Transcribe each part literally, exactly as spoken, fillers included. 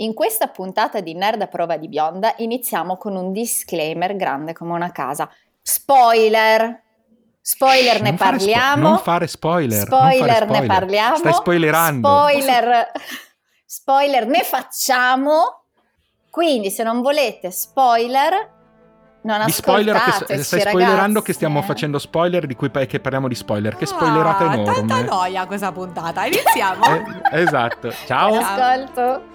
in questa puntata di Nerd a prova di Bionda iniziamo con un disclaimer grande come una casa. Spoiler! Spoiler ne non parliamo. Spo- non fare spoiler. Spoiler, non fare spoiler ne parliamo. Stai spoilerando. Spoiler, spoiler ne facciamo. Quindi se non volete spoiler, non ascoltateci, che stai spoilerando che stiamo facendo spoiler di cui che parliamo di spoiler. Che spoilerate ah, enorme. Tanta noia questa puntata. Iniziamo. eh, esatto. Ciao. Buon ascolto.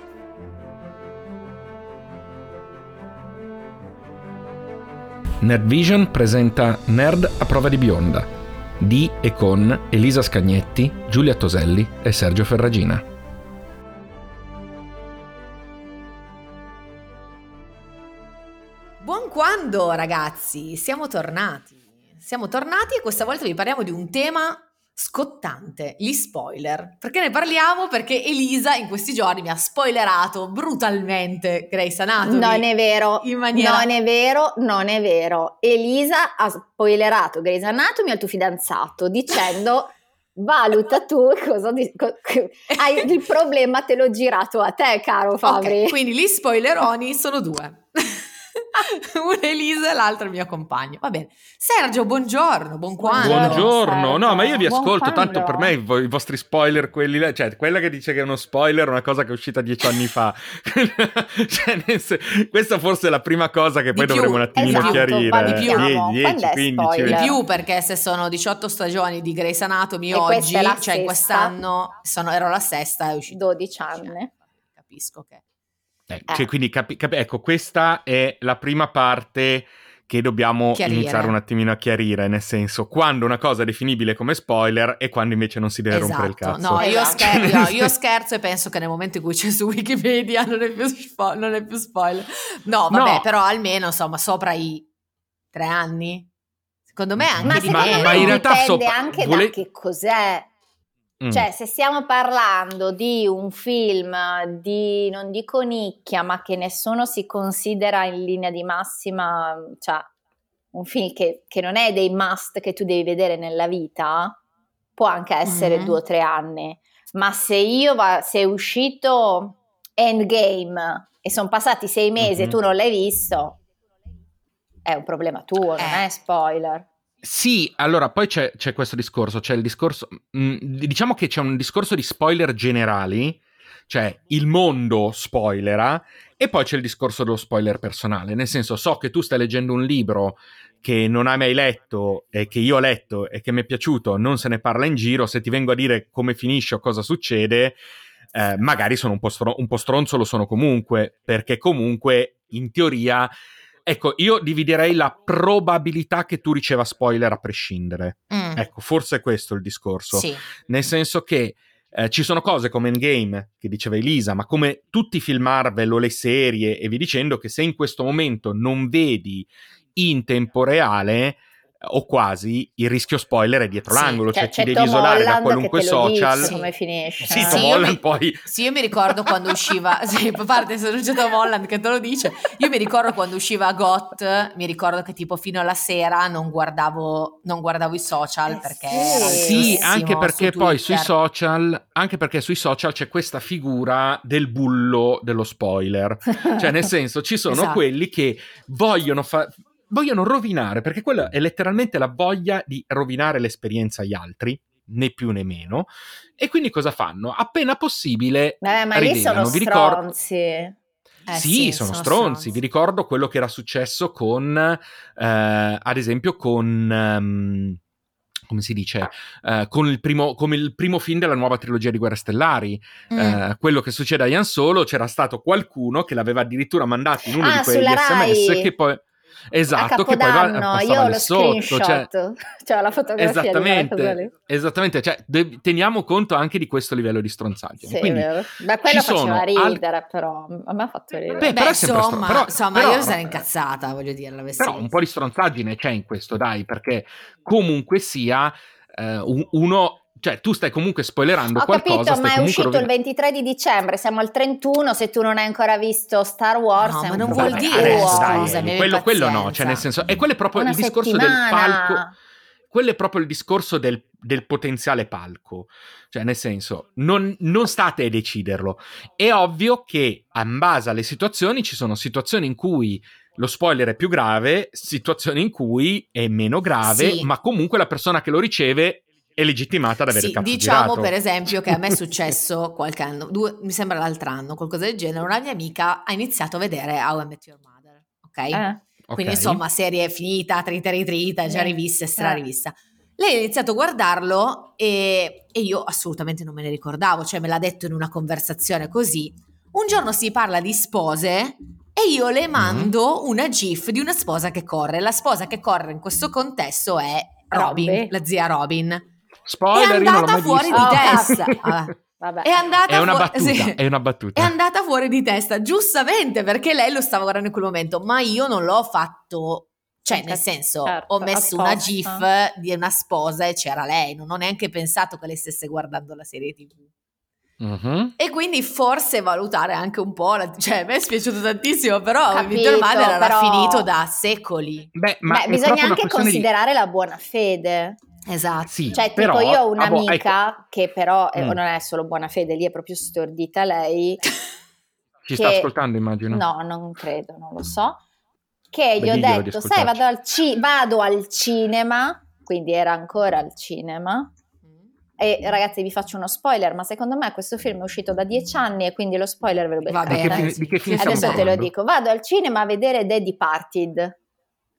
Nerdvision presenta Nerd a prova di Bionda di e con Elisa Scagnetti, Giulia Toselli e Sergio Ferragina. Buon quando, ragazzi, siamo tornati. Siamo tornati e questa volta vi parliamo di un tema scottante, gli spoiler. Perché ne parliamo? Perché Elisa in questi giorni mi ha spoilerato brutalmente Grey's Anatomy. Non è vero, in maniera... non è vero, non è vero. Elisa ha spoilerato Grey's Anatomy al tuo fidanzato dicendo... valuta tu cosa di, co, hai il problema te l'ho girato a te, caro Fabri. Okay, quindi gli spoileroni sono due. Una Elisa e l'altra il mio compagno. Va bene. Sergio, buongiorno, buon quando. Buongiorno. Sergio. No, ma io vi buon ascolto, quando. Tanto per me i, vo- i vostri spoiler quelli là, cioè quella che dice che è uno spoiler è una cosa che è uscita dieci anni fa. Cioè, nel sen- questa forse è la prima cosa che poi di dovremo più, un attimino esatto, chiarire. Di più, dieci, quindici, di più perché se sono diciotto stagioni di Grey's Anatomy e oggi, cioè sesta. Quest'anno sono ero la sesta, è uscita dodici anni. Capisco che Eh, cioè, eh. Quindi capi- cap- ecco, questa è la prima parte che dobbiamo chiarire. Iniziare un attimino a chiarire, nel senso quando una cosa è definibile come spoiler e quando invece non si deve esatto. rompere il cazzo. No, io, scher- io, io scherzo e penso che nel momento in cui c'è su Wikipedia non è più, spo- non è più spoiler. No, vabbè, no. Però almeno insomma sopra i tre anni, secondo me anche ma di ma, me ma in realtà dipende sopra- anche vole- da che cos'è. Cioè, se stiamo parlando di un film di, non dico nicchia, ma che nessuno si considera in linea di massima, cioè un film che, che non è dei must che tu devi vedere nella vita, può anche essere mm-hmm. due o tre anni. Ma se io va, se è uscito Endgame e sono passati sei mesi mm-hmm. e tu non l'hai visto, è un problema tuo, eh. non è spoiler. Sì, allora poi c'è, c'è questo discorso, c'è il discorso, mh, diciamo che c'è un discorso di spoiler generali, cioè il mondo spoilera, e poi c'è il discorso dello spoiler personale, nel senso so che tu stai leggendo un libro che non hai mai letto e che io ho letto e che mi è piaciuto, non se ne parla in giro, se ti vengo a dire come finisce o cosa succede, eh, magari sono un po' str- un po' stronzo, lo sono comunque, perché comunque in teoria... Ecco, io dividerei la probabilità che tu riceva spoiler a prescindere. Mm. Ecco, forse è questo il discorso. Sì. Nel senso che eh, ci sono cose come Endgame, che diceva Elisa, ma come tutti i film Marvel o le serie e vi dicendo che se in questo momento non vedi in tempo reale o quasi, il rischio spoiler è dietro sì, l'angolo, cioè ci devi Tom isolare Holland da qualunque social. Dice, sì. Come finisce? Sì, Tom sì, Holland mi, poi. Sì, io mi ricordo quando usciva, sì, a parte se non c'è Tom Holland che te lo dice, io mi ricordo quando usciva Got, mi ricordo che tipo fino alla sera non guardavo, non guardavo i social eh, perché sì, sì anche perché su poi sui social, anche perché sui social c'è questa figura del bullo dello spoiler, cioè nel senso ci sono esatto. quelli che vogliono fare. Vogliono rovinare, perché quella è letteralmente la voglia di rovinare l'esperienza agli altri, né più né meno, e quindi cosa fanno? Appena possibile Beh, ma lì sono Vi stronzi. Ricordo... Eh, sì, sì, sono, sono stronzi. stronzi. Vi ricordo quello che era successo con, eh, ad esempio, con... Um... come si dice, uh, con il primo, come il primo film della nuova trilogia di Guerre Stellari. Mm. Uh, quello che succede a Ian Solo, c'era stato qualcuno che l'aveva addirittura mandato in uno ah, di quegli esse emme esse Rai. Che poi... Esatto, che poi va, io ho lo sotto, screenshot, cioè, cioè la fotografia esattamente, di lì. Esattamente, cioè de- teniamo conto anche di questo livello di stronzaggine. Sì, quindi, vero. Ma quello faceva ridere, al... però a me ha fatto ridere. Beh, Beh insomma, str- però, insomma però, io sarei incazzata, voglio dire, la però un po' di stronzaggine c'è in questo, dai, perché comunque sia eh, uno... Cioè, tu stai comunque spoilerando Ho qualcosa. Ho capito, ma è uscito rovin- il ventitré di dicembre, siamo al trentuno, se tu non hai ancora visto Star Wars... No, ma non vuol dire... Adesso, dai, quello, quello no, cioè nel senso... E quello è proprio Una il discorso settimana. Del palco... quello è proprio il discorso del, del potenziale palco, cioè nel senso non, non state a deciderlo. È ovvio che in base alle situazioni ci sono situazioni in cui lo spoiler è più grave, situazioni in cui è meno grave, sì, ma comunque la persona che lo riceve è legittimata ad avere, sì, il capo girato. Diciamo per esempio che a me è successo qualche anno, due, mi sembra l'altro anno, qualcosa del genere, una mia amica ha iniziato a vedere How I Met Your Mother, ok? Eh. Quindi okay, insomma serie finita, trita ritrita, già rivista, stra rivista. Lei ha iniziato a guardarlo e, e io assolutamente non me ne ricordavo, cioè me l'ha detto in una conversazione così. Un giorno si parla di spose e io le mando mm. una gif di una sposa che corre. La sposa che corre in questo contesto è Robin, Robby, la zia Robin. Spoiler, è andata fuori visto. di oh, testa. Vabbè. Vabbè. È andata è una fuori, battuta, sì, è una battuta. È andata fuori di testa, giustamente, perché lei lo stava guardando in quel momento, ma io non l'ho fatto, cioè nel senso, certo, ho messo una gif di una sposa e c'era lei, non ho neanche pensato che lei stesse guardando la serie tivù. Uh-huh. E quindi forse valutare anche un po' la, cioè a me è spiaciuto tantissimo, però capito, Victor Madre era però... finito da secoli. Beh, ma Beh, bisogna anche considerare di... la buona fede. Esatto, sì, cioè però, tipo io ho un'amica ah, boh, ecco. che però eh, mm. non è solo buona fede, lì è proprio stordita lei. Ci che... sta ascoltando, immagino. No, non credo, non lo so. Che Beh, gli ho detto, sai, vado al, ci- vado al cinema, quindi era ancora al cinema. E ragazzi, vi faccio uno spoiler, ma secondo me questo film è uscito da dieci anni e quindi lo spoiler ve lo beccate. Adesso te lo dico, vado al cinema a vedere The Departed.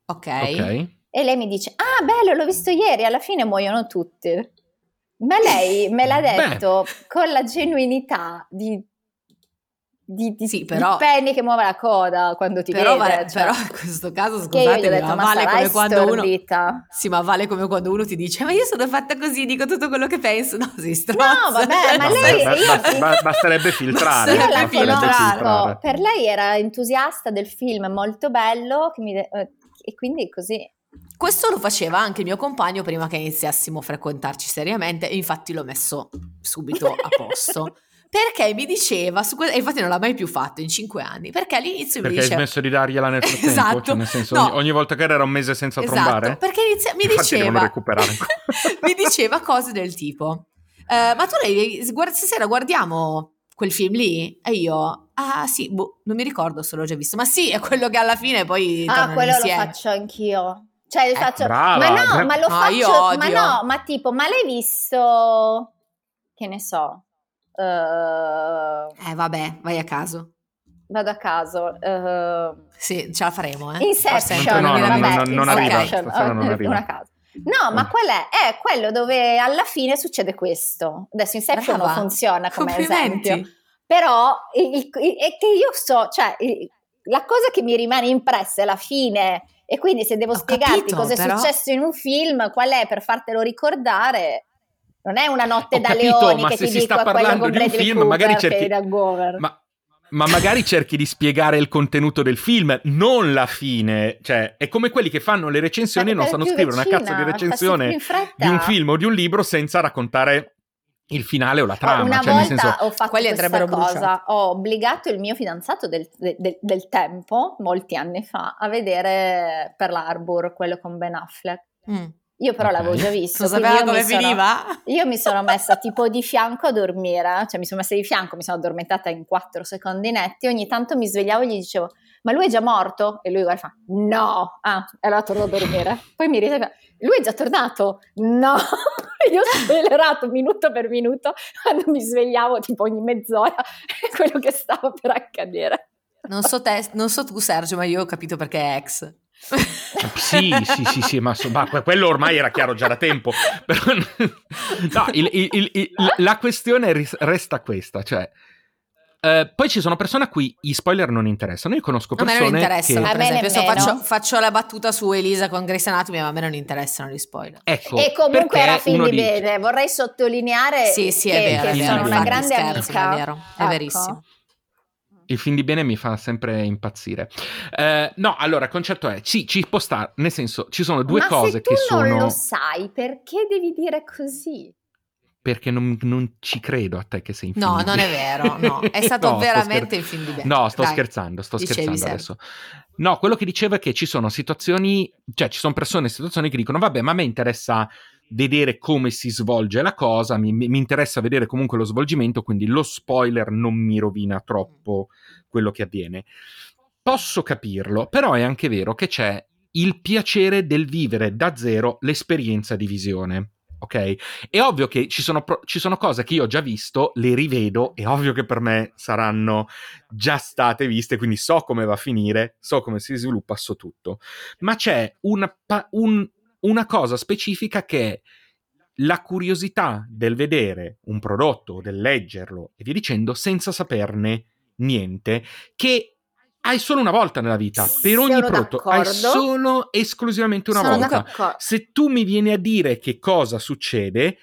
Ok. Ok. E lei mi dice, ah bello, l'ho visto ieri, alla fine muoiono tutti. Ma lei me l'ha detto Beh. con la genuinità di, di, di, sì, però, di Penny che muove la coda quando ti però, vede. Vale, cioè, però in questo caso, scusate, ma, ma vale come quando stordita. uno... Sì, ma vale come quando uno ti dice, ma io sono fatta così, dico tutto quello che penso. No, si strozza. No, vabbè, ma lei... Io, ba- basterebbe filtrare. Io la filtravo. Per lei era entusiasta del film, molto bello, che mi de- e quindi così... Questo lo faceva anche il mio compagno prima che iniziassimo a frequentarci seriamente, e infatti l'ho messo subito a posto perché mi diceva su que- e infatti non l'ha mai più fatto in cinque anni perché all'inizio perché mi diceva perché hai smesso di dargliela nel frattempo, esatto, cioè nel senso, no. ogni, ogni volta che era un mese senza esatto, trombare perché inizia- mi diceva mi diceva cose del tipo eh, ma tu lei guard- stasera guardiamo quel film lì e io ah sì boh, non mi ricordo se l'ho già visto ma sì è quello che alla fine poi ah quello insieme. Lo faccio anch'io. Cioè eh, faccio, brava, ma no, ma lo no, faccio, ma no, ma tipo, ma l'hai visto, che ne so, uh, eh vabbè, vai a caso, vado a caso, uh, sì, ce la faremo, eh, Inception, no, no, vabbè, non, non, Inception. Arriva, oh, non arriva, una casa. No, ma qual è? È quello dove alla fine succede questo, adesso Inception brava. non funziona come esempio, però è che io so, cioè, il, la cosa che mi rimane impressa è la fine. E quindi se devo Ho spiegarti capito, cosa è però... successo in un film, qual è per fartelo ricordare, non è una notte Ho da capito, leoni che ti dico a quello con Bradley film, Cooper magari cerchi... da Gover. Ma... ma magari cerchi di spiegare il contenuto del film, non la fine, cioè è come quelli che fanno le recensioni e non sanno scrivere vicina, una cazzo di recensione di un film o di un libro senza raccontare il finale o la trama. Una cioè, volta nel senso, ho fatto questa cosa, ho obbligato il mio fidanzato del, del, del tempo, molti anni fa, a vedere Pearl Harbor, quello con Ben Affleck. Mm. Io però okay. l'avevo già visto. Lo sapeva come finiva? Sono, io mi sono messa tipo di fianco a dormire, cioè mi sono messa di fianco, mi sono addormentata in quattro secondi netti, ogni tanto mi svegliavo e gli dicevo, ma lui è già morto? E lui guarda fa, no! Ah, e allora torno a dormire. Poi mi riseva, lui è già tornato? No! Io ho spoilerato minuto per minuto quando mi svegliavo tipo ogni mezz'ora quello che stava per accadere. Non so te, non so tu Sergio, ma io ho capito perché è ex. sì, sì, sì, sì, ma, so, ma quello ormai era chiaro già da tempo. Però, no, il, il, il, il, la questione resta questa, cioè Uh, poi ci sono persone a cui gli spoiler non interessano. Io conosco persone che... A me non interessano, che, per esempio, so, faccio, faccio la battuta su Elisa con Grey's Anatomy, ma a me non interessano gli spoiler. Ecco, e comunque era fin di dice... bene. Vorrei sottolineare sì, sì, è che, vero, che è sono vero. una grande scherzi, amica. È vero, è ecco. verissimo. Il film di bene mi fa sempre impazzire. Eh, no, allora, il concetto è, sì, ci può stare, nel senso, ci sono due ma cose che sono... Ma se tu non sono... lo sai, perché devi dire così? Perché non, non ci credo a te che sei in film. No, non è vero, no. È stato no, veramente il film di Ben. No, sto Dai. scherzando, sto Dicevi scherzando sempre. adesso. No, quello che dicevo è che ci sono situazioni, cioè ci sono persone in situazioni che dicono vabbè, ma a me interessa vedere come si svolge la cosa, mi, mi interessa vedere comunque lo svolgimento, quindi lo spoiler non mi rovina troppo quello che avviene. Posso capirlo, però è anche vero che c'è il piacere del vivere da zero l'esperienza di visione. Ok, è ovvio che ci sono, pro- ci sono cose che io ho già visto, le rivedo, è ovvio che per me saranno già state viste, quindi so come va a finire, so come si sviluppa, so tutto. Ma c'è una, pa- un, una cosa specifica che è la curiosità del vedere un prodotto, del leggerlo e via dicendo, senza saperne niente, che hai solo una volta nella vita, per ogni Sono prodotto d'accordo. hai solo esclusivamente una Sono volta. D'accordo. Se tu mi vieni a dire che cosa succede,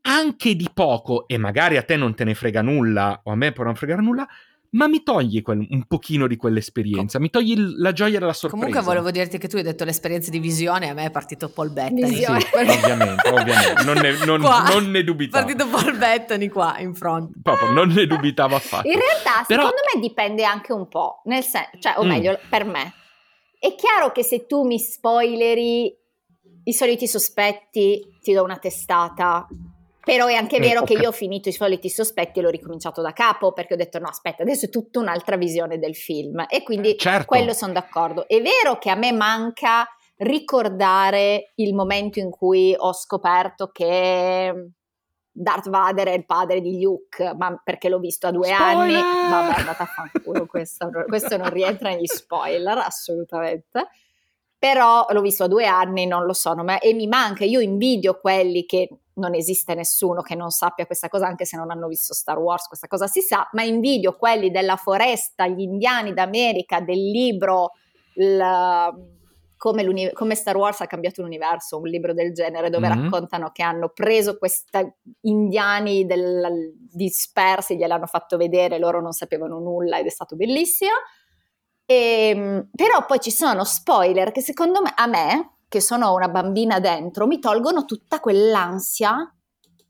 anche di poco, e magari a te non te ne frega nulla, o a me può non fregare nulla, ma mi togli quel, un pochino di quell'esperienza, mi togli il, la gioia della sorpresa. Comunque volevo dirti che tu hai detto l'esperienza di visione, a me è partito Paul Bettany. Sì, ovviamente, ovviamente, non ne, non, non ne dubitavo. È partito Paul Bettany qua, in front. Proprio, non ne dubitavo affatto. In realtà, Però... secondo me dipende anche un po', nel sen- cioè, o meglio, mm. per me. È chiaro che se tu mi spoileri i soliti sospetti, ti do una testata... Però è anche vero eh, okay. che io ho finito i soliti sospetti e l'ho ricominciato da capo, perché ho detto no, aspetta, adesso è tutta un'altra visione del film, e quindi certo. quello sono d'accordo. È vero che a me manca ricordare il momento in cui ho scoperto che Darth Vader è il padre di Luke, ma perché l'ho visto a due spoiler! anni. Vabbè, andata a fanculo, questo, questo non rientra negli spoiler, assolutamente. Però l'ho visto a due anni, non lo so, non me, e mi manca, io invidio quelli che non esiste nessuno che non sappia questa cosa, anche se non hanno visto Star Wars, questa cosa si sa, ma invidio quelli della foresta, gli indiani d'America, del libro, la, come, come Star Wars ha cambiato l'universo, un libro del genere dove mm-hmm. raccontano che hanno preso questi indiani del, dispersi, gliel'hanno fatto vedere, loro non sapevano nulla ed è stato bellissimo. E, però poi ci sono spoiler che secondo me, a me che sono una bambina dentro, mi tolgono tutta quell'ansia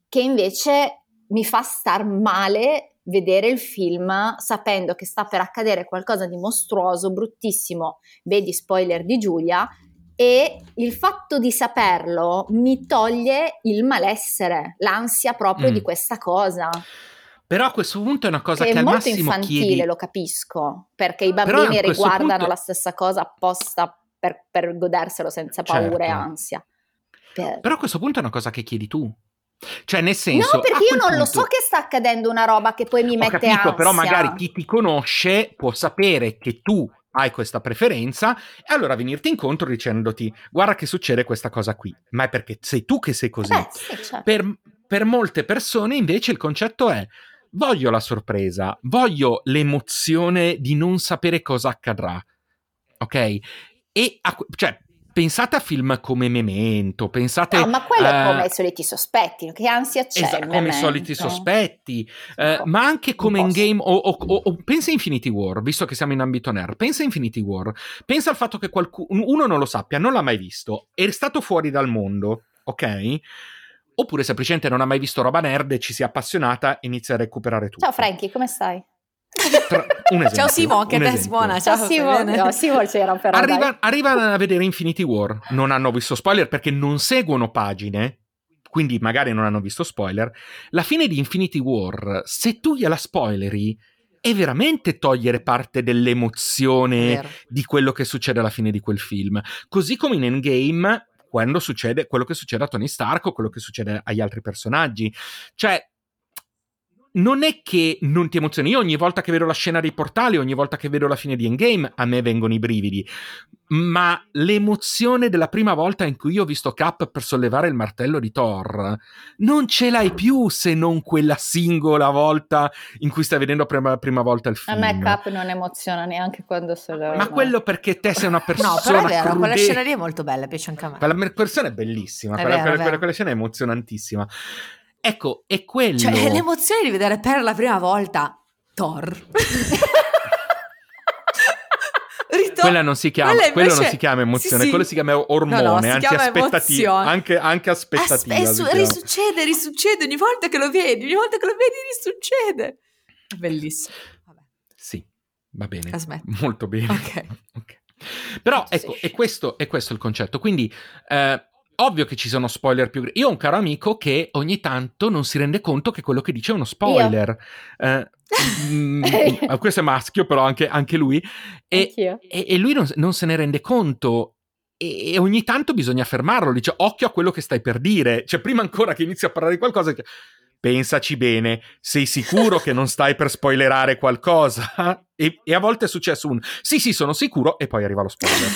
che invece mi fa star male vedere il film sapendo che sta per accadere qualcosa di mostruoso, bruttissimo, vedi spoiler di Giulia, e il fatto di saperlo mi toglie il malessere, l'ansia proprio mm. di questa cosa. Però a questo punto è una cosa che, che è al molto massimo infantile, chiedi... lo capisco, perché i bambini riguardano punto... la stessa cosa apposta per, per goderselo senza paura certo. e ansia. Per... Però a questo punto è una cosa che chiedi tu. Cioè nel senso... No, perché io non punto... lo so che sta accadendo una roba che poi mi Ho mette capito, ansia. Però magari chi ti conosce può sapere che tu hai questa preferenza e allora venirti incontro dicendoti guarda che succede questa cosa qui, ma è perché sei tu che sei così. Beh, sì, certo. per, per molte persone invece il concetto è voglio la sorpresa, voglio l'emozione di non sapere cosa accadrà, ok? E, a, cioè, pensate a film come Memento, pensate... No, ma quello è come uh, i soliti sospetti, che ansia c'è esatto, come i soliti sospetti, eh, no, ma anche come Endgame, o, o, o, o pensa a Infinity War, visto che siamo in ambito nerd, pensa a Infinity War, pensa al fatto che qualcuno, uno non lo sappia, non l'ha mai visto, è stato fuori dal mondo, ok? Oppure semplicemente non ha mai visto roba nerd e ci si è appassionata e inizia a recuperare tutto. Ciao Frankie, come stai? Tra, un esempio, ciao Simo, che te suona. Ciao, ciao Simo, no, Simo c'era però. Arriva, arrivano a vedere Infinity War, non hanno visto spoiler perché non seguono pagine, quindi magari non hanno visto spoiler. La fine di Infinity War, se tu gliela spoileri, è veramente togliere parte dell'emozione Vero. di quello che succede alla fine di quel film. Così come in Endgame... quando succede quello che succede a Tony Stark o quello che succede agli altri personaggi. Cioè, non è che non ti emozioni. Io ogni volta che vedo la scena dei portali, ogni volta che vedo la fine di Endgame, a me vengono i brividi. Ma l'emozione della prima volta in cui io ho visto Cap per sollevare il martello di Thor, non ce l'hai più se non quella singola volta in cui stai vedendo per la prima volta il film. A me Cap non emoziona neanche quando solleva. Ma quello perché te sei una persona crude. No, però è vero, quella scena lì è molto bella, piace anche a me. Quella persona è bellissima, è quella, vero, quella, vero. Quella, quella scena è emozionantissima. Ecco, è quello. Cioè, l'emozione di vedere per la prima volta Thor. Quella non si chiama, invece... quello non si chiama emozione, sì, sì. quello si chiama ormone, no, no, si anzi chiama aspettativa, anche, anche aspettativa. Aspe- su- risuccede, risuccede ogni volta che lo vedi, ogni volta che lo vedi risuccede. Bellissimo. Vabbè. Sì, va bene. Aspetta. Molto bene. Ok. okay. Però ecco, è questo, è questo il concetto, quindi eh, ovvio che ci sono spoiler più... Io ho un caro amico che ogni tanto non si rende conto che quello che dice è uno spoiler. Eh, mh, questo è maschio, però anche, anche lui. E, e, e lui non, non se ne rende conto. E, e ogni tanto bisogna fermarlo. Dice, occhio a quello che stai per dire. Cioè, prima ancora che inizi a parlare di qualcosa... Pensaci bene, sei sicuro che non stai per spoilerare qualcosa? E, e a volte è successo un sì sì sono sicuro e poi arriva lo spoiler.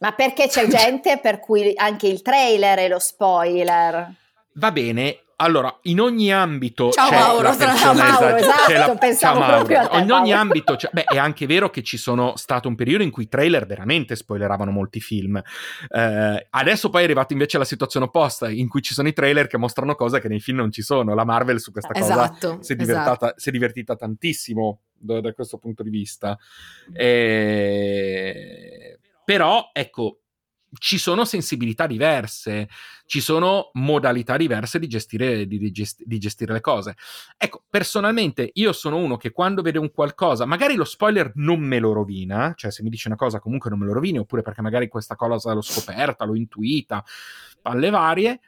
Ma perché c'è gente per cui anche il trailer è lo spoiler. Va bene, allora in ogni ambito ciao c'è Mauro, la persona esagerata. Esatto, la... pensavo ciao proprio Mauro. A te, in ogni ambito c'è... Beh, è anche vero che ci sono stato un periodo in cui i trailer veramente spoileravano molti film. Eh, adesso poi è arrivata invece la situazione opposta in cui ci sono i trailer che mostrano cose che nei film non ci sono. La Marvel su questa cosa esatto, si, è esatto. si è divertita tantissimo da, da questo punto di vista. Eh... Però, ecco, ci sono sensibilità diverse, ci sono modalità diverse di gestire, di, gest- di gestire le cose. Ecco, personalmente io sono uno che quando vede un qualcosa, magari lo spoiler non me lo rovina, cioè se mi dice una cosa comunque non me lo rovini, oppure perché magari questa cosa l'ho scoperta, l'ho intuita, palle varie,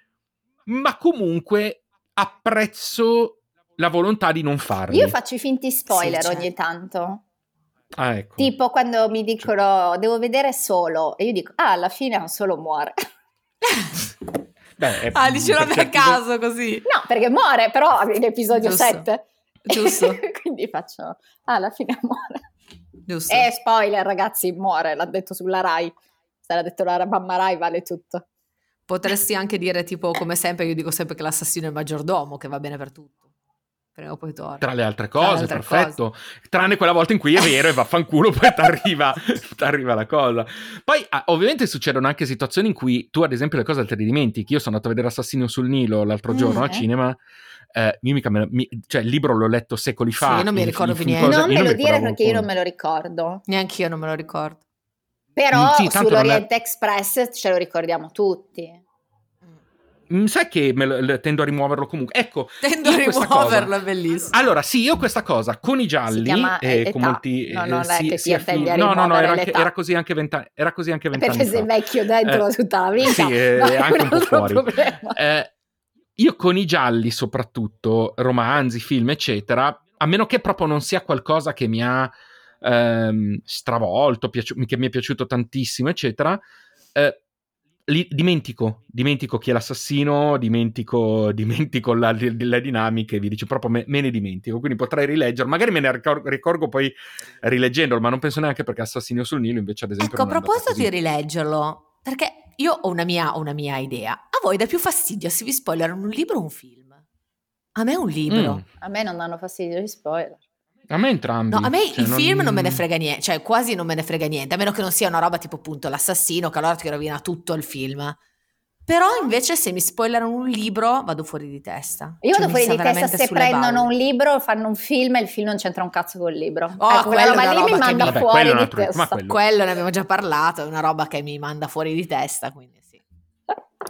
ma comunque apprezzo la volontà di non farli. Io faccio i finti spoiler sì, ogni tanto. Ah, ecco. Tipo quando mi dicono cioè. Devo vedere Solo e io dico ah alla fine Solo muore. Beh, ah dice una per caso così no perché muore però in episodio giusto. sette giusto quindi faccio ah alla fine muore giusto e spoiler ragazzi muore, l'ha detto sulla Rai, se l'ha detto la mamma Rai vale tutto. Potresti anche dire tipo come sempre io dico sempre che l'assassino è il maggiordomo che va bene per tutto. Poi tra le altre cose, le altre perfetto. Cose. Tranne quella volta in cui è vero e vaffanculo, poi t'arriva, t'arriva la cosa. Poi, ah, ovviamente, succedono anche situazioni in cui tu, ad esempio, le cose te le dimentichi. Io sono andato a vedere Assassino sul Nilo l'altro giorno mm, al eh. cinema. Eh, io mica me, mi, cioè, il libro l'ho letto secoli fa. Sì, io non mi ricordo più niente. Non me lo dire perché io non me lo ricordo. Neanche io non me lo ricordo. Però, sì, sull'Orient è... Express ce lo ricordiamo tutti. Sai che me lo, tendo a rimuoverlo comunque. Ecco, tendo a rimuoverlo, cosa... è bellissimo. Allora, sì, io questa cosa con i gialli, si chiama eh, età. Con molti, no, no, eh, si, che si affi- a no, no, no, era, anche, era così anche vent'anni, era così anche vent'anni. Perché sei vecchio dentro eh, tutta la vita, sì, eh, no, anche un po' fuori. Eh, io con i gialli, soprattutto romanzi, film, eccetera, a meno che proprio non sia qualcosa che mi ha ehm, stravolto, piaci- che mi è piaciuto tantissimo, eccetera. Eh, Li, dimentico, dimentico chi è l'assassino, dimentico, dimentico la, la, la dinamica e vi dice proprio me, me ne dimentico, quindi potrei rileggere, magari me ne ricorgo, ricorgo poi rileggendolo, ma non penso neanche perché Assassino sul Nilo invece ad esempio. Ecco, a proposito di rileggerlo, perché io ho una mia, una mia idea, a voi dà più fastidio se vi spoilerano un libro o un film? A me è un libro. Mm. A me non danno fastidio gli spoiler. A me entrambi. No, a me cioè, i non... film non me ne frega niente, cioè quasi non me ne frega niente, a meno che non sia una roba tipo appunto l'assassino che allora ti rovina tutto il film. Però invece se mi spoilerano un libro vado fuori di testa. Io cioè, vado fuori di testa se prendono balle. Un libro, fanno un film e il film non c'entra un cazzo col libro. Oh, ecco, quella roba lì mi manda mi... fuori Vabbè, di tru... testa. Quello... quello ne abbiamo già parlato, è una roba che mi manda fuori di testa, quindi sì.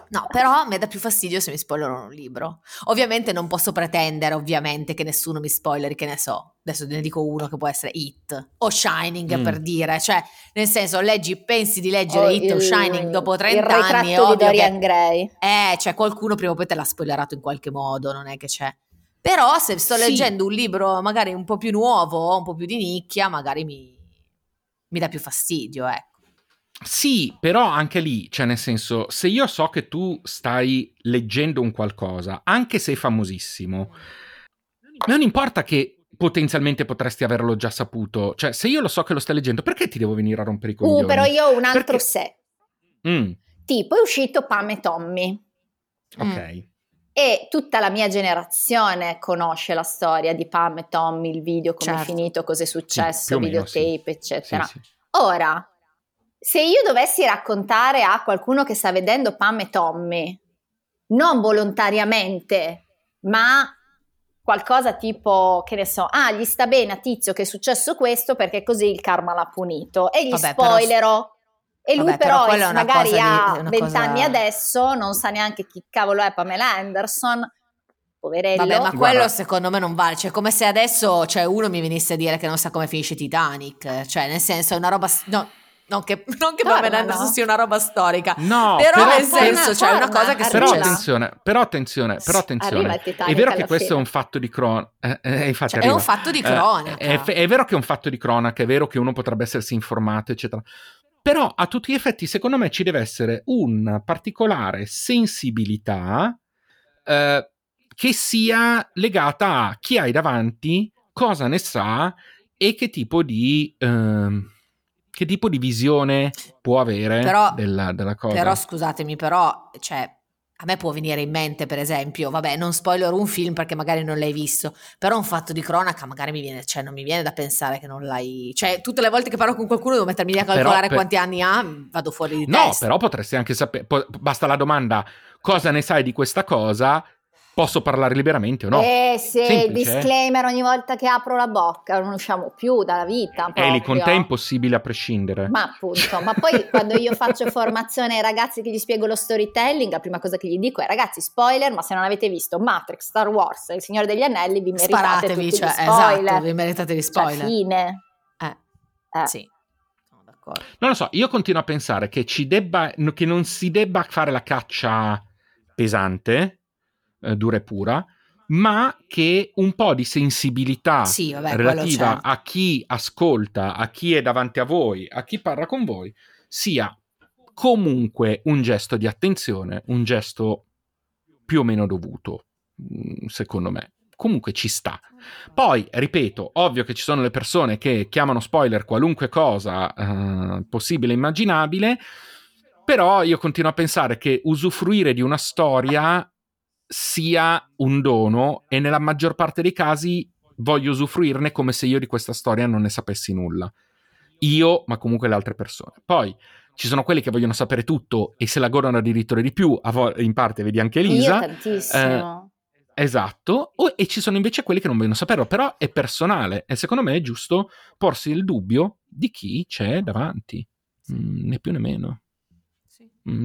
No, però mi dà più fastidio se mi spoilerano un libro. Ovviamente non posso pretendere, ovviamente, che nessuno mi spoileri, che ne so. Adesso ne dico uno che può essere It o Shining, mm. per dire. Cioè, nel senso, leggi, pensi di leggere oh, It il, o Shining dopo trenta anni. Il ritratto di Dorian Gray. Eh, cioè qualcuno prima o poi te l'ha spoilerato in qualche modo, non è che c'è. Però se sto leggendo sì. un libro magari un po' più nuovo, un po' più di nicchia, magari mi, mi dà più fastidio, ecco. Sì, però anche lì, cioè nel senso, se io so che tu stai leggendo un qualcosa, anche se è famosissimo, non importa che potenzialmente potresti averlo già saputo, cioè se io lo so che lo stai leggendo, perché ti devo venire a rompere i coglioni? Uh, però io ho un altro perché... se. Mm. Tipo è uscito Pam e Tommy. Ok. Mm. E tutta la mia generazione conosce la storia di Pam e Tommy, il video, come certo. è finito, cosa è successo, sì, videotape, meno, sì. eccetera. Sì, sì. Ora... se io dovessi raccontare a qualcuno che sta vedendo Pam e Tommy, non volontariamente, ma qualcosa tipo, che ne so, ah, gli sta bene a tizio che è successo questo perché così il karma l'ha punito, e gli Vabbè, spoilerò però... E lui Vabbè, però, però magari di, ha vent'anni cosa... adesso, non sa neanche chi cavolo è Pamela Anderson, poverello. Vabbè, ma Guarda. quello secondo me non vale, cioè come se adesso, cioè, uno mi venisse a dire che non sa come finisce Titanic, cioè nel senso è una roba... No, non che, non che Torna, Pamela Anderson no. sia una roba storica, no, però, però nel senso c'è cioè, una cosa che succede. Però attenzione, però attenzione, però attenzione. È vero che questo fine. è un fatto di cronaca, eh, eh, cioè, è un fatto di cronaca. Eh, è, è vero che è un fatto di cronaca, è vero che uno potrebbe essersi informato, eccetera. Però a tutti gli effetti secondo me ci deve essere una particolare sensibilità eh, che sia legata a chi hai davanti, cosa ne sa e che tipo di, eh, che tipo di visione può avere però, della, della cosa. Però scusatemi, però cioè, a me può venire in mente per esempio, vabbè non spoilero un film perché magari non l'hai visto, però un fatto di cronaca magari mi viene, cioè non mi viene da pensare che non l'hai, cioè tutte le volte che parlo con qualcuno devo mettermi lì a calcolare però, per... quanti anni ha, vado fuori di no, testa. No, però potresti anche sapere, po- basta la domanda cosa ne sai di questa cosa, posso parlare liberamente o no? Eh sì, semplice, disclaimer eh? Ogni volta che apro la bocca, non usciamo più dalla vita proprio. Eli, con te è impossibile a prescindere. Ma appunto, ma poi quando io faccio formazione ai ragazzi che gli spiego lo storytelling, la prima cosa che gli dico è ragazzi spoiler, ma se non avete visto Matrix, Star Wars, Il Signore degli Anelli vi meritate Sparatevi, tutti cioè, gli spoiler. Esatto, vi meritate gli spoiler. Cioè, fine. Eh, eh. Sì. Sono d'accordo. Non lo so, io continuo a pensare che ci debba, che non si debba fare la caccia pesante, dura e pura, ma che un po' di sensibilità sì, vabbè, relativa a chi ascolta, a chi è davanti a voi, a chi parla con voi, sia comunque un gesto di attenzione, un gesto più o meno dovuto, secondo me. Comunque ci sta. Poi, ripeto, ovvio che ci sono le persone che chiamano spoiler qualunque cosa eh, possibile e immaginabile, però io continuo a pensare che usufruire di una storia sia un dono e nella maggior parte dei casi voglio usufruirne come se io di questa storia non ne sapessi nulla, io ma comunque le altre persone. Poi ci sono quelli che vogliono sapere tutto e se la godono addirittura di più, in parte vedi anche Elisa, io tantissimo eh, esatto, e ci sono invece quelli che non vogliono saperlo, però è personale e secondo me è giusto porsi il dubbio di chi c'è davanti, mm, né più né meno.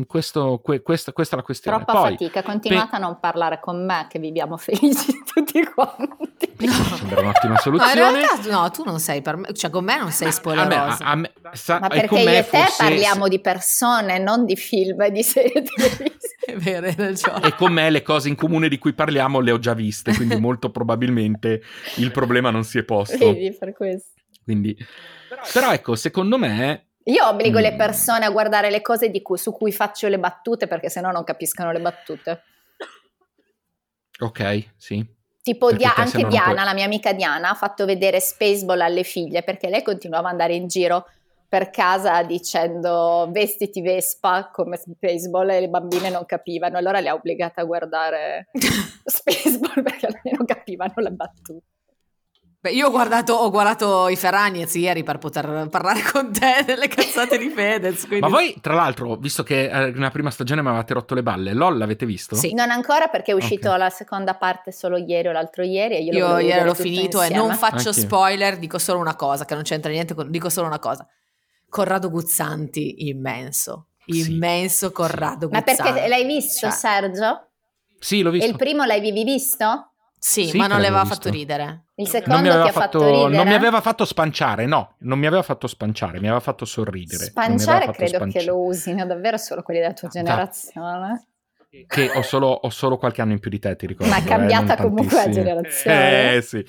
Questo, que, questa, questa è la questione. Troppa Poi, fatica, continuate pe- a non parlare con me che viviamo felici tutti quanti. No. Sembra un'ottima soluzione. Ma in realtà no, tu non sei per me, cioè con me non sei spoilerosa. A me, a me, sa- Ma perché io e te parliamo se... di persone, non di film e di serie televisive. È vero, hai ragione. E con me le cose in comune di cui parliamo le ho già viste, quindi molto probabilmente il problema non si è posto. Vedi, per questo. Quindi, però ecco, secondo me... Io obbligo mm. le persone a guardare le cose di cui, su cui faccio le battute perché sennò non capiscono le battute. Ok, sì. Tipo Dia- anche Diana, puoi... la mia amica Diana, ha fatto vedere Spaceball alle figlie perché lei continuava ad andare in giro per casa dicendo vestiti Vespa come Spaceball e le bambine non capivano. Allora le ha obbligate a guardare Spaceball perché non capivano la battuta. Beh, io ho guardato, ho guardato i Ferragnez ieri per poter parlare con te delle cazzate di Fedez. Quindi... Ma voi, tra l'altro, visto che nella prima stagione mi avevate rotto le balle, LOL l'avete visto? Sì. Non ancora perché è uscito okay. la seconda parte solo ieri o l'altro ieri. E io io ieri l'ho finito insieme. E non faccio Anch'io. spoiler, dico solo una cosa, che non c'entra niente, con, dico solo una cosa. Corrado Guzzanti, immenso, immenso sì. Corrado sì. Guzzanti. Ma perché l'hai visto, cioè... Sergio? Sì, l'ho visto. E il primo l'avevi visto? Sì, sì, ma non le aveva visto. fatto ridere. Il secondo ti ha fatto, fatto ridere? Non mi aveva fatto spanciare, no, non mi aveva fatto spanciare, mi aveva fatto sorridere. Spanciare fatto credo spanciare. Che lo usino davvero solo quelli della tua ah, generazione. Che ho solo, ho solo qualche anno in più di te, ti ricordo. Ma è cambiata eh, comunque tantissimi. La generazione. Eh sì.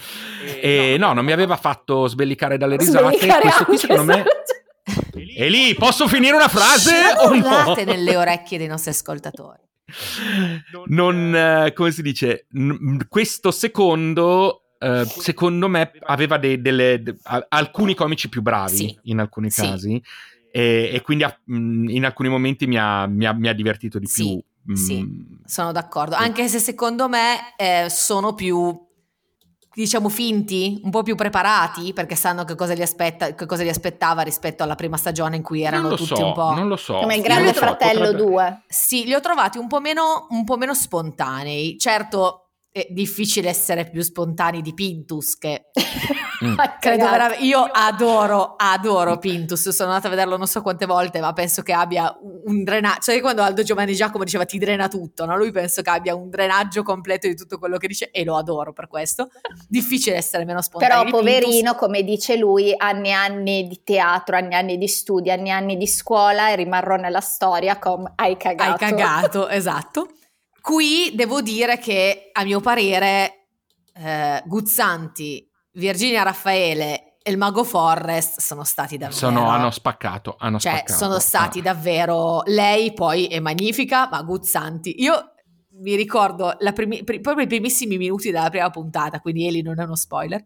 E, e no, non mi aveva fatto sbellicare dalle risate. Sbellicare questo qui secondo me... E lì, posso finire una frase? O no? Nelle orecchie dei nostri ascoltatori. Non, eh, come si dice, n- questo secondo, eh, secondo me, aveva de- delle, de- alcuni comici più bravi sì. in alcuni sì. casi, e, e quindi a- in alcuni momenti mi ha, mi ha, mi ha divertito di sì. più. Mm. Sì, sono d'accordo. Anche se secondo me eh, sono più, diciamo, finti, un po' più preparati perché sanno che cosa li aspetta, che cosa li aspettava rispetto alla prima stagione in cui erano tutti so, un po' non lo so come il Grande Fratello so, potrebbe... due. Sì, li ho trovati un po' meno un po' meno spontanei. Certo, è difficile essere più spontanei di Pintus, che mm. credo veramente, io adoro adoro Pintus, sono andata a vederlo non so quante volte, ma penso che abbia un drenaggio, cioè quando Aldo Giovanni Giacomo diceva ti drena tutto, no? Lui penso che abbia un drenaggio completo di tutto quello che dice, e lo adoro per questo. Difficile essere meno spontanei, però poverino Pintus, come dice lui, anni e anni di teatro, anni e anni di studi, anni e anni di scuola, e rimarrò nella storia con hai cagato hai cagato esatto. Qui devo dire che, a mio parere, eh, Guzzanti, Virginia Raffaele e il Mago Forrest sono stati davvero... Sono, hanno spaccato, hanno cioè, spaccato. Sono stati ah. davvero... Lei poi è magnifica, ma Guzzanti... Io mi ricordo la primi, pr- proprio i primissimi minuti della prima puntata, quindi Eli non è uno spoiler...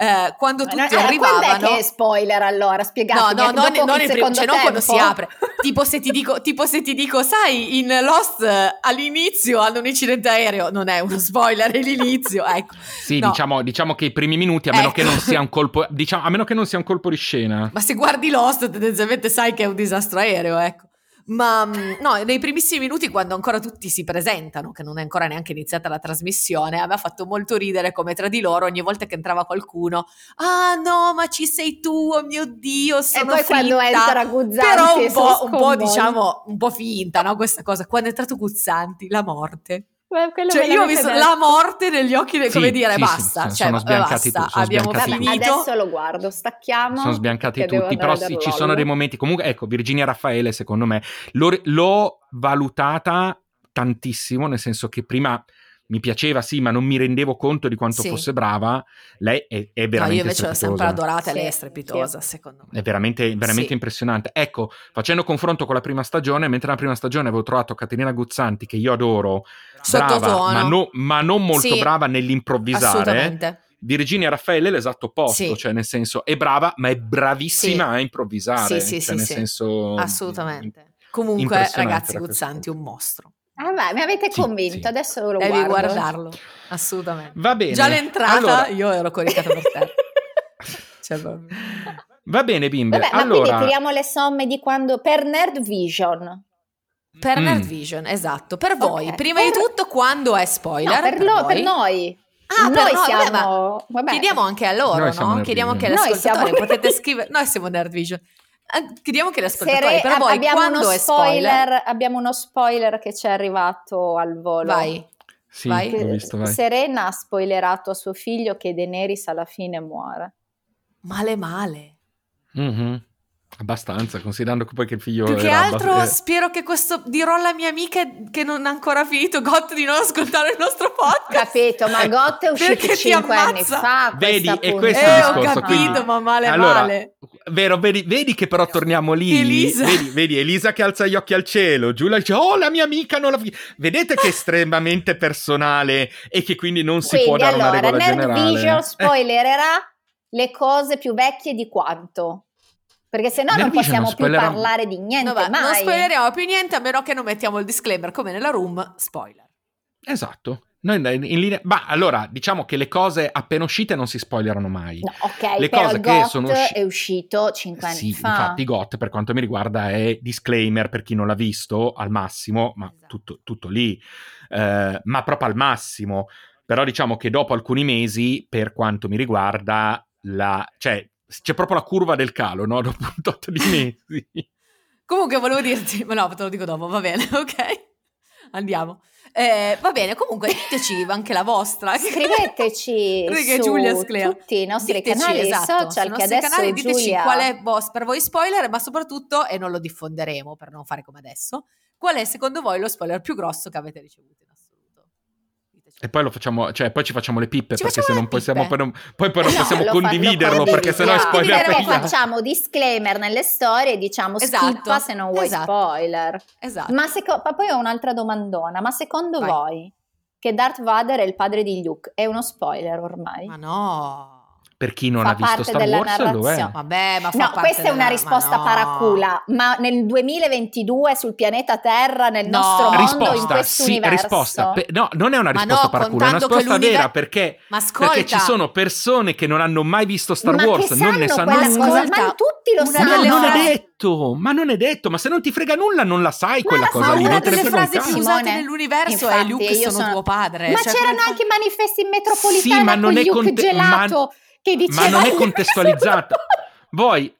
Eh, quando tutti no, no, arrivavano, quando è che spoiler allora? Spiegatemi. No, no, non, non, il primo, cioè non quando si apre. Tipo se ti dico, tipo se ti dico, sai, in Lost all'inizio hanno un incidente aereo, non è uno spoiler, è l'inizio, ecco. Sì, no. diciamo, diciamo che i primi minuti, a meno ecco. che non sia un colpo, diciamo, a meno che non sia un colpo di scena. Ma se guardi Lost, tendenzialmente sai che è un disastro aereo, ecco. Ma no, nei primissimi minuti, quando ancora tutti si presentano, che non è ancora neanche iniziata la trasmissione, aveva fatto molto ridere come tra di loro ogni volta che entrava qualcuno, ah no, ma ci sei tu, oh mio Dio, sono e poi finta. Quando entra Guzzanti, però un po', un po' diciamo un po' finta, no, questa cosa. Quando è entrato Guzzanti, la morte. Beh, cioè io ho visto detto. la morte negli occhi, de- sì, come dire sì, basta, sì, cioè, sono sbiancati basta, tu, abbiamo finito, adesso lo guardo, stacchiamo, sono sbiancati tutti, però sì, ci sono dei momenti, comunque ecco, Virginia Raffaele secondo me l'ho, l'ho valutata tantissimo, nel senso che prima mi piaceva sì, ma non mi rendevo conto di quanto sì. fosse brava. Lei è, è veramente no, io invece l'ho sempre adorata, sì, lei è strepitosa, sì. secondo me è veramente, veramente sì. impressionante. Ecco, facendo confronto con la prima stagione, mentre nella prima stagione avevo trovato Caterina Guzzanti, che io adoro, brava, ma, no, ma non molto sì, brava nell'improvvisare. Virginia Raffaele è l'esatto opposto, sì. cioè nel senso è brava, ma è bravissima sì. a improvvisare, sì, sì, cioè, sì, nel sì. senso assolutamente. Comunque ragazzi, Guzzanti è un mostro. Ah, beh, mi avete convinto, sì, sì. adesso lo guardo. Devi guardarlo, assolutamente. Va bene. Già l'entrata, allora... io ero coricata per te. Cioè, va bene, bimbe. Vabbè, allora... Ma quindi tiriamo le somme di quando per Nerdvision. Per mm. Nerdvision, esatto. Per okay. voi, prima per... di tutto, quando è spoiler? No, per, per, lo, per noi. Ah, noi però, siamo... Vabbè, chiediamo anche a loro, no? Chiediamo anche agli ascoltatori, potete scrivere... Noi siamo Nerdvision. Chiediamo che l'ascoltatori, però voi abbiamo quando uno è spoiler, spoiler abbiamo uno spoiler che ci è arrivato al volo. Vai. Sì, vai. Ho visto, vai. Serena ha spoilerato a suo figlio che Daenerys alla fine muore. Male male. Mm-hmm. Abbastanza, considerando che poi che il figlio più che altro abbast- spero che questo dirò alla mia amica che non ha ancora finito Got di non ascoltare il nostro podcast, capito, ma Got è uscito perché cinque anni fa, vedi, e questo eh, è il discorso, ho capito, quindi, ma male allora, male vero, vedi, vedi che però torniamo lì, Elisa. Vedi, vedi Elisa che alza gli occhi al cielo, Giulia dice oh la mia amica non la vedete che è estremamente personale e che quindi non si quindi, può dare allora, una regola generale. Quindi allora Nerdvision spoilererà eh. le cose più vecchie di quanto, perché se no non possiamo più parlare di niente, no, mai. Non spoileriamo più niente a meno che non mettiamo il disclaimer come nella room spoiler. Esatto. Noi in linea, ma allora diciamo che le cose appena uscite non si spoilerano mai. No, ok, le cose che sono usci- è uscito cinque anni sì, fa. Infatti Got per quanto mi riguarda è disclaimer per chi non l'ha visto al massimo, ma esatto. tutto, tutto lì, eh, ma proprio al massimo. Però diciamo che dopo alcuni mesi, per quanto mi riguarda, la cioè c'è proprio la curva del calo, no? Dopo otto mesi. Comunque volevo dirti, ma no, te lo dico dopo, va bene, ok? Andiamo. Eh, va bene, comunque diteci anche la vostra. Scriveteci su Giulia tutti i nostri diteci, canali esatto, social, che adesso canali, diteci Giulia... qual è boss, per voi spoiler, ma soprattutto, e non lo diffonderemo per non fare come adesso, qual è secondo voi lo spoiler più grosso che avete ricevuto? E poi lo facciamo, cioè poi ci facciamo le pippe ci perché se non possiamo poi non, poi, poi non no, possiamo condividerlo fa, perché sennò è spoiler. Facciamo disclaimer nelle storie e diciamo esatto, schippa se non vuoi esatto, spoiler. Esatto. Ma, seco- ma poi ho un'altra domandona, ma secondo vai. voi che Darth Vader è il padre di Luke è uno spoiler ormai? Ma no. Per chi non fa ha visto Star Wars, lo è. Vabbè, ma fa no, parte questa della... è una risposta no. paracula, ma nel duemilaventidue sul pianeta Terra, nel no. nostro mondo, risposta, in questo sì, universo... Risposta, pe- no, non è una risposta no, paracula, è una risposta vera, perché, perché ci sono persone che non hanno mai visto Star ma Wars, non ne sanno nulla. Ma tutti lo sanno. No, non è detto, ma non è detto, ma se non ti frega nulla non la sai ma quella la cosa ma lì. Ma una delle frasi più usate nell'universo è Luke sono tuo padre. Ma c'erano anche manifesti in metropolitana con Luke gelato. Ma non è contestualizzata. Voi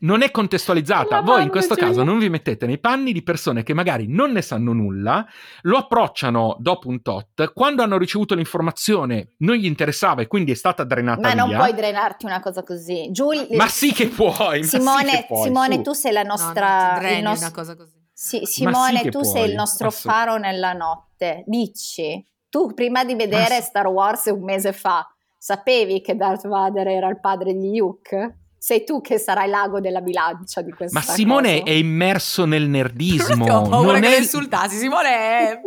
non è contestualizzata. Voi in questo caso non vi mettete nei panni di persone che magari non ne sanno nulla, lo approcciano dopo un tot, quando hanno ricevuto l'informazione non gli interessava e quindi è stata drenata ma via. Ma non puoi drenarti una cosa così. Giul... Ma sì che puoi. Simone, ma sì che puoi, Simone tu sei la nostra... No, non dreni nost... una cosa così. Sì, Simone sì tu puoi. Sei il nostro Asso... faro nella notte. Dici, tu prima di vedere Asso... Star Wars un mese fa, sapevi che Darth Vader era il padre di Luke? Sei tu che sarai l'ago della bilancia di questa ma Simone cosa. È immerso nel nerdismo. Ho paura non che è... insultassi, Simone è...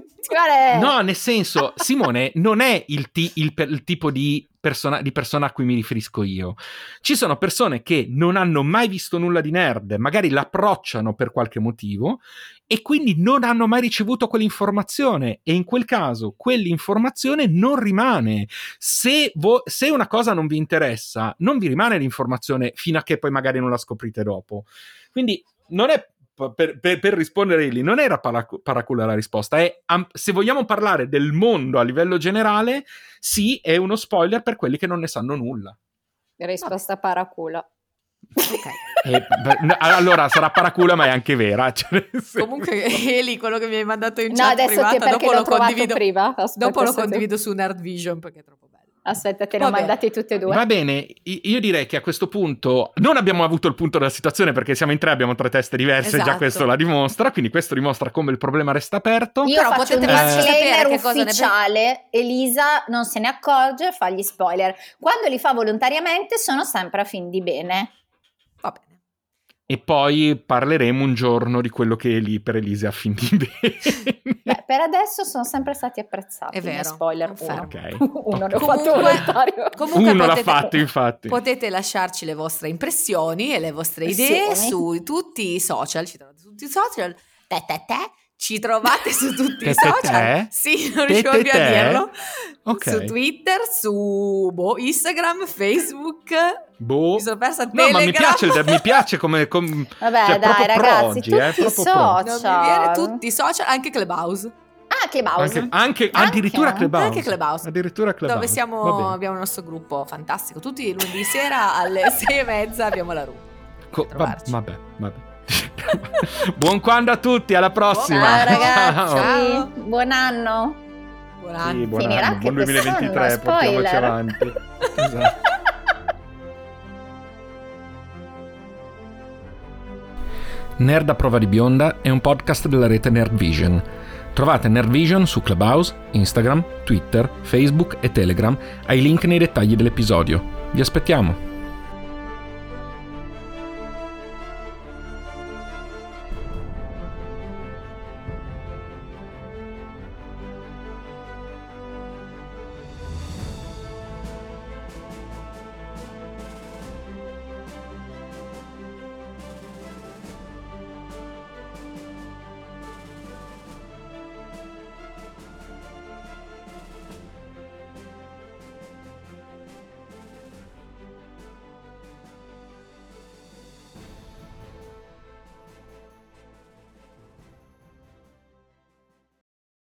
No, nel senso, Simone non è il, t- il, per- il tipo di persona-, di persona a cui mi riferisco io. Ci sono persone che non hanno mai visto nulla di nerd, magari l'approcciano per qualche motivo e quindi non hanno mai ricevuto quell'informazione e in quel caso quell'informazione non rimane. Se, vo- se una cosa non vi interessa, non vi rimane l'informazione fino a che poi magari non la scoprite dopo. Quindi non è... Per, per, per rispondere lì, non era parac- paracula la risposta, è um, se vogliamo parlare del mondo a livello generale, sì, è uno spoiler per quelli che non ne sanno nulla. Risposta paracula. Okay. Eh, allora sarà paracula ma è anche vera. Cioè, se... Comunque Eli, quello che mi hai mandato in chat no, adesso privata, ti dopo, lo condivido, prima. Aspetta, dopo lo condivido su Nerdvision perché è troppo bello. Aspetta, te l'ho mandati tutti e due. Va bene, io direi che a questo punto non abbiamo avuto il punto della situazione perché siamo in tre, abbiamo tre teste diverse, esatto. Già questo la dimostra, quindi questo dimostra come il problema resta aperto. Io però potete farci eh, un ufficiale, ne... Elisa non se ne accorge, fa gli spoiler. Quando li fa volontariamente sono sempre a fin di bene. Va bene. E poi parleremo un giorno di quello che è lì per Elisa a fin di bene. Beh, per adesso sono sempre stati apprezzati. È vero. Spoiler uno. Okay. Uno okay. l'ho fatto volontario. Comunque uno potete, l'ha fatto, infatti. Potete lasciarci le vostre impressioni e le vostre idee sì. su tutti i social. Ci trovate su tutti i social. Te, te, te. Ci trovate su tutti te, i social. Te, te. Sì, non te, riuscivo te, più te. a dirlo. Okay. Su Twitter, su boh, Instagram, Facebook... Boh. Mi sono persa Telegram. No, ma mi piace, mi piace come, come vabbè, cioè, dai ragazzi, tutti eh, i social, viene, tutti i social, anche Clubhouse. Ah, Clubhouse. Anche, anche, anche addirittura Clubhouse. Anche Clubhouse. Addirittura Clubhouse. Dove siamo, abbiamo il nostro gruppo fantastico. Tutti i lunedì sera alle sei e mezza abbiamo la room. Co- vabbè, vabbè, vabbè. Buon quando a tutti, alla prossima. Ciao ragazzi. Ciao. Buon anno. Buon anno. Sì, buon finirà anno. Anche buon duemilaventitré, portiamoci avanti. Esatto. Nerd a prova di bionda è un podcast della rete Nerdvision. Trovate Nerdvision su Clubhouse, Instagram, Twitter, Facebook e Telegram, ai link nei dettagli dell'episodio. Vi aspettiamo!